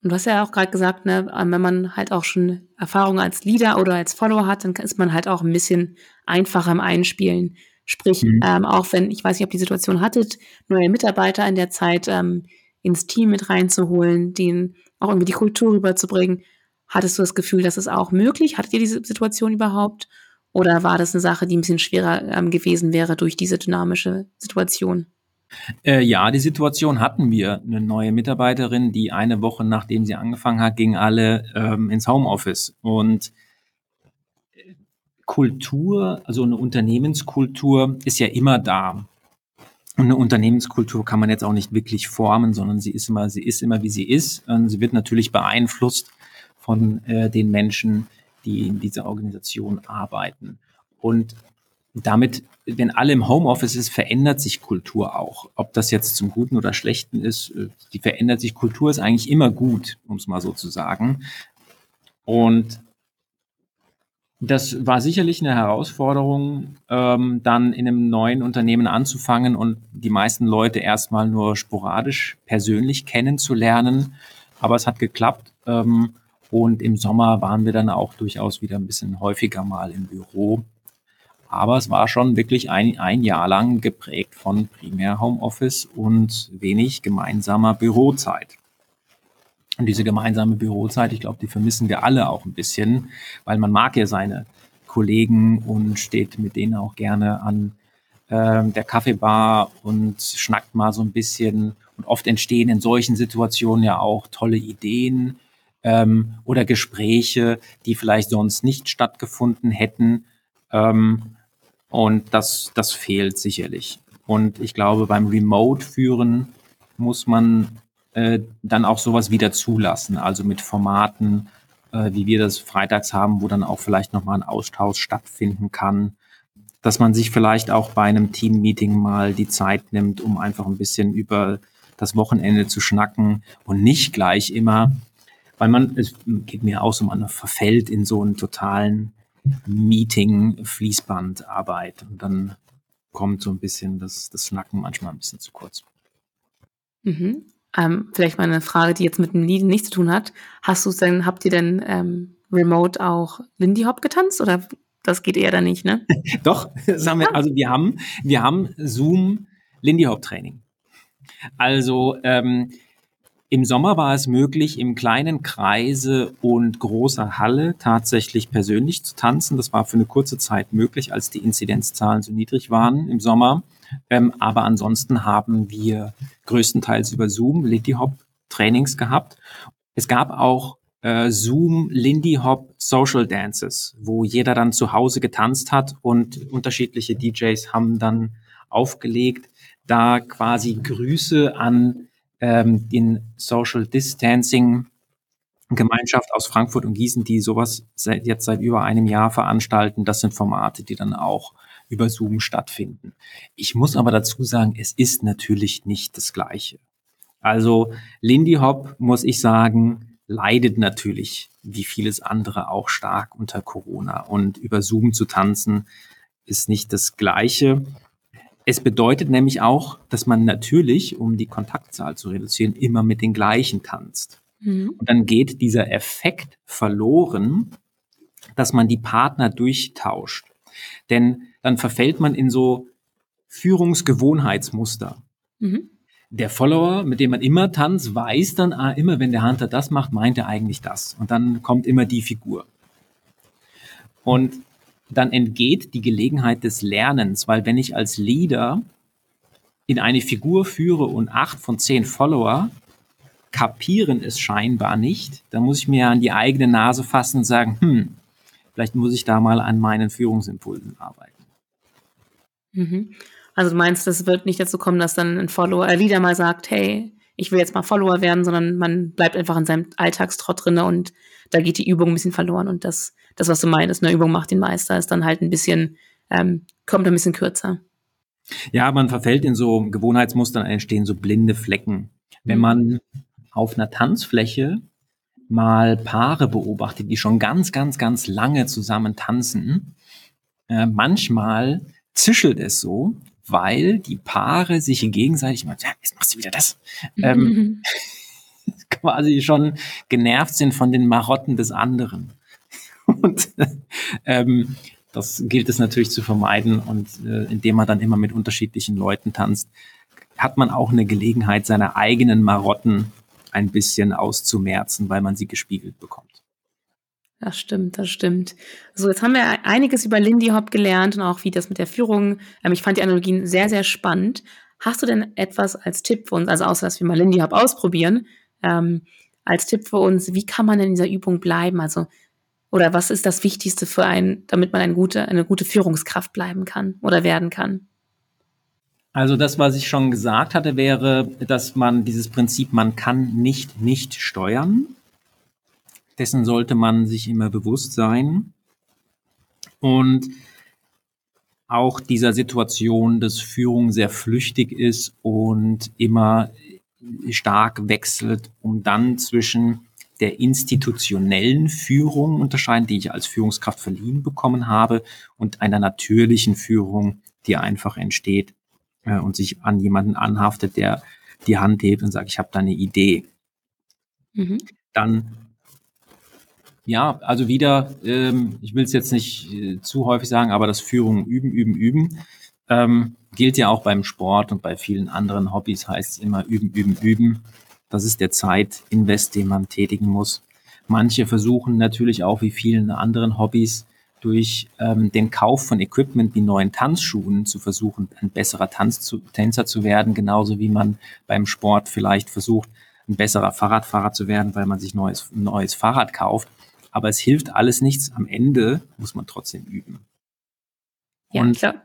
Und du hast ja auch gerade gesagt, ne, wenn man halt auch schon Erfahrung als Leader oder als Follower hat, dann ist man halt auch ein bisschen einfacher im Einspielen. Sprich, mhm. ähm, auch wenn, ich weiß nicht, ob die Situation hattet, neue Mitarbeiter in der Zeit ähm, ins Team mit reinzuholen, denen auch irgendwie die Kultur rüberzubringen. Hattest du das Gefühl, dass es auch möglich? Hattet ihr diese Situation überhaupt? Oder war das eine Sache, die ein bisschen schwerer ähm, gewesen wäre durch diese dynamische Situation? Äh, ja, die Situation hatten wir. Eine neue Mitarbeiterin, die eine Woche nachdem sie angefangen hat, ging alle ähm, ins Homeoffice. Und Kultur, also eine Unternehmenskultur ist ja immer da. Und eine Unternehmenskultur kann man jetzt auch nicht wirklich formen, sondern sie ist immer, sie ist immer wie sie ist. Und sie wird natürlich beeinflusst von äh, den Menschen, die in dieser Organisation arbeiten. Und damit, wenn alle im Homeoffice ist, verändert sich Kultur auch. Ob das jetzt zum Guten oder Schlechten ist, die verändert sich. Kultur ist eigentlich immer gut, um es mal so zu sagen. Und Das war sicherlich eine Herausforderung, ähm, dann in einem neuen Unternehmen anzufangen und die meisten Leute erstmal nur sporadisch persönlich kennenzulernen. Aber es hat geklappt. Ähm, und im Sommer waren wir dann auch durchaus wieder ein bisschen häufiger mal im Büro. Aber es war schon wirklich ein, ein Jahr lang geprägt von primär Homeoffice und wenig gemeinsamer Bürozeit. Und diese gemeinsame Bürozeit, ich glaube, die vermissen wir alle auch ein bisschen, weil man mag ja seine Kollegen und steht mit denen auch gerne an äh, der Kaffeebar und schnackt mal so ein bisschen. Und oft entstehen in solchen Situationen ja auch tolle Ideen ähm, oder Gespräche, die vielleicht sonst nicht stattgefunden hätten. Ähm, und das, das fehlt sicherlich. Und ich glaube, beim Remote-Führen muss man dann auch sowas wieder zulassen, also mit Formaten, äh, wie wir das freitags haben, wo dann auch vielleicht nochmal ein Austausch stattfinden kann, dass man sich vielleicht auch bei einem Team-Meeting mal die Zeit nimmt, um einfach ein bisschen über das Wochenende zu schnacken und nicht gleich immer, weil man, es geht mir auch so, man verfällt in so einen totalen Meeting-Fließbandarbeit und dann kommt so ein bisschen das, das Schnacken manchmal ein bisschen zu kurz. Mhm. Ähm, vielleicht mal eine Frage, die jetzt mit dem Lied nichts zu tun hat. Hast du denn, habt ihr denn ähm, remote auch Lindy Hop getanzt oder das geht eher dann nicht, ne? Doch, das haben wir, also wir haben, wir haben Zoom Lindy Hop Training. Also ähm, im Sommer war es möglich, im kleinen Kreise und großer Halle tatsächlich persönlich zu tanzen. Das war für eine kurze Zeit möglich, als die Inzidenzzahlen so niedrig waren im Sommer. Ähm, aber ansonsten haben wir größtenteils über Zoom Lindy Hop Trainings gehabt. Es gab auch äh, Zoom Lindy Hop Social Dances, wo jeder dann zu Hause getanzt hat und unterschiedliche D Js haben dann aufgelegt, da quasi Grüße an ähm, den Social Distancing Gemeinschaft aus Frankfurt und Gießen, die sowas seit, jetzt seit über einem Jahr veranstalten. Das sind Formate, die dann auch über Zoom stattfinden. Ich muss aber dazu sagen, es ist natürlich nicht das Gleiche. Also Lindy Hop, muss ich sagen, leidet natürlich, wie vieles andere, auch stark unter Corona. Und über Zoom zu tanzen ist nicht das Gleiche. Es bedeutet nämlich auch, dass man natürlich, um die Kontaktzahl zu reduzieren, immer mit den gleichen tanzt. Mhm. Und dann geht dieser Effekt verloren, dass man die Partner durchtauscht. Denn dann verfällt man in so Führungsgewohnheitsmuster. Mhm. Der Follower, mit dem man immer tanzt, weiß dann, ah, immer wenn der Hunter das macht, meint er eigentlich das. Und dann kommt immer die Figur. Und dann entgeht die Gelegenheit des Lernens, weil wenn ich als Leader in eine Figur führe und acht von zehn Follower kapieren es scheinbar nicht, dann muss ich mir an die eigene Nase fassen und sagen, hm, vielleicht muss ich da mal an meinen Führungsimpulsen arbeiten. Mhm. Also du meinst, das wird nicht dazu kommen, dass dann ein Follower, ein Leader mal sagt, hey, ich will jetzt mal Follower werden, sondern man bleibt einfach in seinem Alltagstrott drin und da geht die Übung ein bisschen verloren und das, das was du meinst, eine Übung macht den Meister, ist dann halt ein bisschen, ähm, kommt ein bisschen kürzer. Ja, man verfällt in so Gewohnheitsmustern, entstehen so blinde Flecken. Wenn man auf einer Tanzfläche mal Paare beobachtet, die schon ganz, ganz, ganz lange zusammen tanzen. Äh, manchmal zischelt es so, weil die Paare sich gegenseitig mal, ja, jetzt machst du wieder das, ähm, mhm. quasi schon genervt sind von den Marotten des anderen. Und ähm, das gilt es natürlich zu vermeiden und äh, indem man dann immer mit unterschiedlichen Leuten tanzt, hat man auch eine Gelegenheit, seine eigenen Marotten ein bisschen auszumerzen, weil man sie gespiegelt bekommt. Das stimmt, das stimmt. So, jetzt haben wir einiges über Lindy Hop gelernt und auch wie das mit der Führung. Ähm, ich fand die Analogien sehr, sehr spannend. Hast du denn etwas als Tipp für uns, also außer, dass wir mal Lindy Hop ausprobieren, ähm, als Tipp für uns, wie kann man in dieser Übung bleiben? Also, oder was ist das Wichtigste für einen, damit man eine gute, eine gute Führungskraft bleiben kann oder werden kann? Also das, was ich schon gesagt hatte, wäre, dass man dieses Prinzip, man kann nicht nicht steuern. Dessen sollte man sich immer bewusst sein. Und auch dieser Situation, dass Führung sehr flüchtig ist und immer stark wechselt, um dann zwischen der institutionellen Führung unterscheiden, die ich als Führungskraft verliehen bekommen habe, und einer natürlichen Führung, die einfach entsteht äh, und sich an jemanden anhaftet, der die Hand hebt und sagt, ich habe da eine Idee. Mhm. Dann, ja, also wieder, ähm, ich will es jetzt nicht äh, zu häufig sagen, aber das Führung üben, üben, üben, ähm, gilt ja auch beim Sport und bei vielen anderen Hobbys, heißt es immer üben, üben, üben. Das ist der Zeitinvest, den man tätigen muss. Manche versuchen natürlich auch, wie vielen anderen Hobbys, durch ähm, den Kauf von Equipment wie neuen Tanzschuhen zu versuchen, ein besserer Tanz zu, Tänzer zu werden, genauso wie man beim Sport vielleicht versucht, ein besserer Fahrradfahrer zu werden, weil man sich neues, neues Fahrrad kauft. Aber es hilft alles nichts. Am Ende muss man trotzdem üben. Ja, und klar.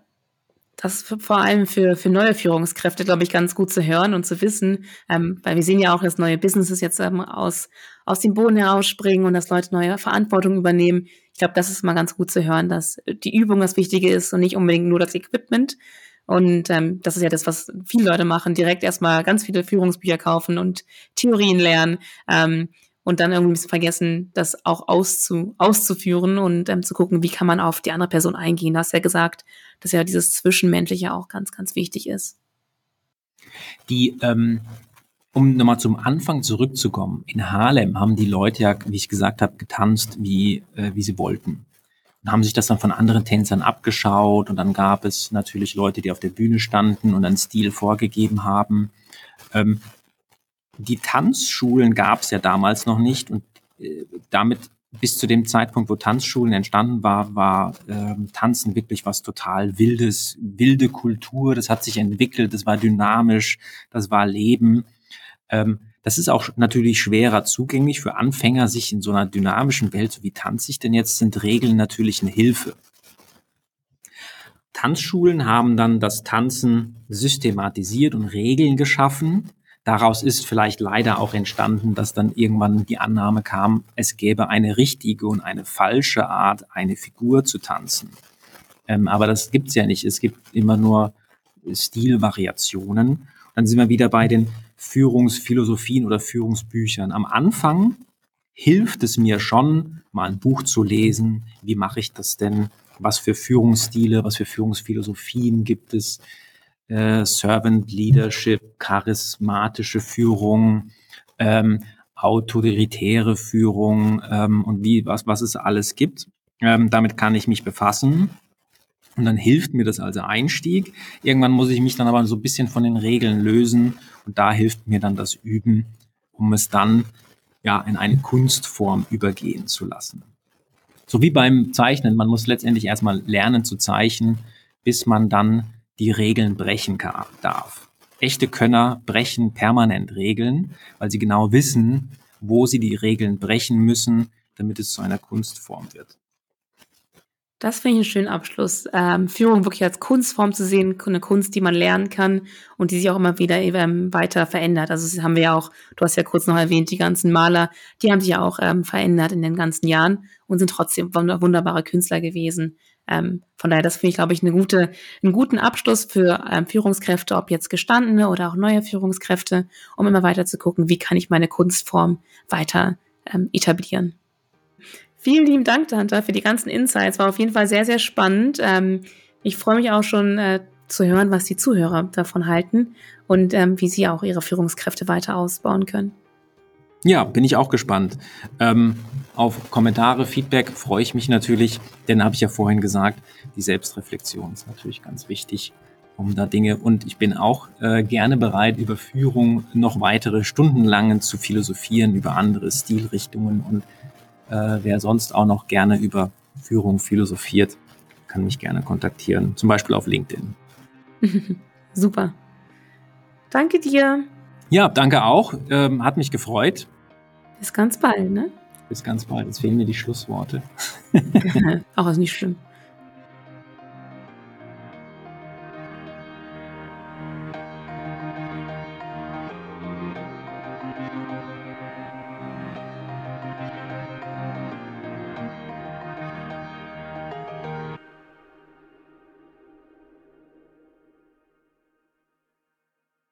Das ist vor allem für, für neue Führungskräfte, glaube ich, ganz gut zu hören und zu wissen, ähm, weil wir sehen ja auch, dass neue Businesses jetzt ähm, aus, aus dem Boden herausspringen und dass Leute neue Verantwortung übernehmen. Ich glaube, das ist mal ganz gut zu hören, dass die Übung das Wichtige ist und nicht unbedingt nur das Equipment. Und ähm, das ist ja das, was viele Leute machen, direkt erstmal ganz viele Führungsbücher kaufen und Theorien lernen ähm, und dann irgendwie ein bisschen vergessen, das auch auszu, auszuführen und ähm, zu gucken, wie kann man auf die andere Person eingehen. Du hast ja gesagt, dass ja dieses Zwischenmenschliche auch ganz, ganz wichtig ist. Die, ähm, um nochmal zum Anfang zurückzukommen, in Harlem haben die Leute ja, wie ich gesagt habe, getanzt, wie, äh, wie sie wollten. Und haben sich das dann von anderen Tänzern abgeschaut, und dann gab es natürlich Leute, die auf der Bühne standen und einen Stil vorgegeben haben. Ähm, Die Tanzschulen gab es ja damals noch nicht, und äh, damit bis zu dem Zeitpunkt, wo Tanzschulen entstanden war, war äh, Tanzen wirklich was total Wildes, wilde Kultur. Das hat sich entwickelt, das war dynamisch, das war Leben. Ähm, das ist auch natürlich schwerer zugänglich für Anfänger, sich in so einer dynamischen Welt, so wie tanze ich denn jetzt, sind Regeln natürlich eine Hilfe. Tanzschulen haben dann das Tanzen systematisiert und Regeln geschaffen. Daraus ist vielleicht leider auch entstanden, dass dann irgendwann die Annahme kam, es gäbe eine richtige und eine falsche Art, eine Figur zu tanzen. Ähm, aber das gibt's ja nicht. Es gibt immer nur Stilvariationen. Dann sind wir wieder bei den Führungsphilosophien oder Führungsbüchern. Am Anfang hilft es mir schon, mal ein Buch zu lesen. Wie mache ich das denn? Was für Führungsstile, was für Führungsphilosophien gibt es? Äh, Servant Leadership, charismatische Führung, ähm, autoritäre Führung ähm, und wie was, was es alles gibt. Ähm, damit kann ich mich befassen, und dann hilft mir das als Einstieg. Irgendwann muss ich mich dann aber so ein bisschen von den Regeln lösen, und da hilft mir dann das Üben, um es dann ja in eine Kunstform übergehen zu lassen. So wie beim Zeichnen, man muss letztendlich erstmal lernen zu zeichnen, bis man dann die Regeln brechen kann, darf. Echte Könner brechen permanent Regeln, weil sie genau wissen, wo sie die Regeln brechen müssen, damit es zu einer Kunstform wird. Das finde ich einen schönen Abschluss. Ähm, Führung wirklich als Kunstform zu sehen, eine Kunst, die man lernen kann und die sich auch immer wieder ähm, weiter verändert. Also das haben wir ja auch, du hast ja kurz noch erwähnt, die ganzen Maler, die haben sich ja auch ähm, verändert in den ganzen Jahren und sind trotzdem wunderbare Künstler gewesen. Ähm, von daher, das finde ich, glaube ich, eine gute, einen guten Abschluss für ähm, Führungskräfte, ob jetzt gestandene oder auch neue Führungskräfte, um immer weiter zu gucken, wie kann ich meine Kunstform weiter ähm, etablieren. Vielen lieben Dank, Hanta, für die ganzen Insights. War auf jeden Fall sehr, sehr spannend. Ähm, ich freue mich auch schon äh, zu hören, was die Zuhörer davon halten und ähm, wie sie auch ihre Führungskräfte weiter ausbauen können. Ja, bin ich auch gespannt. Ähm, auf Kommentare, Feedback freue ich mich natürlich, denn habe ich ja vorhin gesagt, die Selbstreflexion ist natürlich ganz wichtig, um da Dinge, und ich bin auch äh, gerne bereit, über Führung noch weitere Stunden lang zu philosophieren, über andere Stilrichtungen, und äh, wer sonst auch noch gerne über Führung philosophiert, kann mich gerne kontaktieren, zum Beispiel auf LinkedIn. Super. Danke dir. Ja, danke auch. Ähm, hat mich gefreut. Bis ganz bald, ne? Bis ganz bald. Jetzt fehlen mir die Schlussworte. Auch ist nicht schlimm.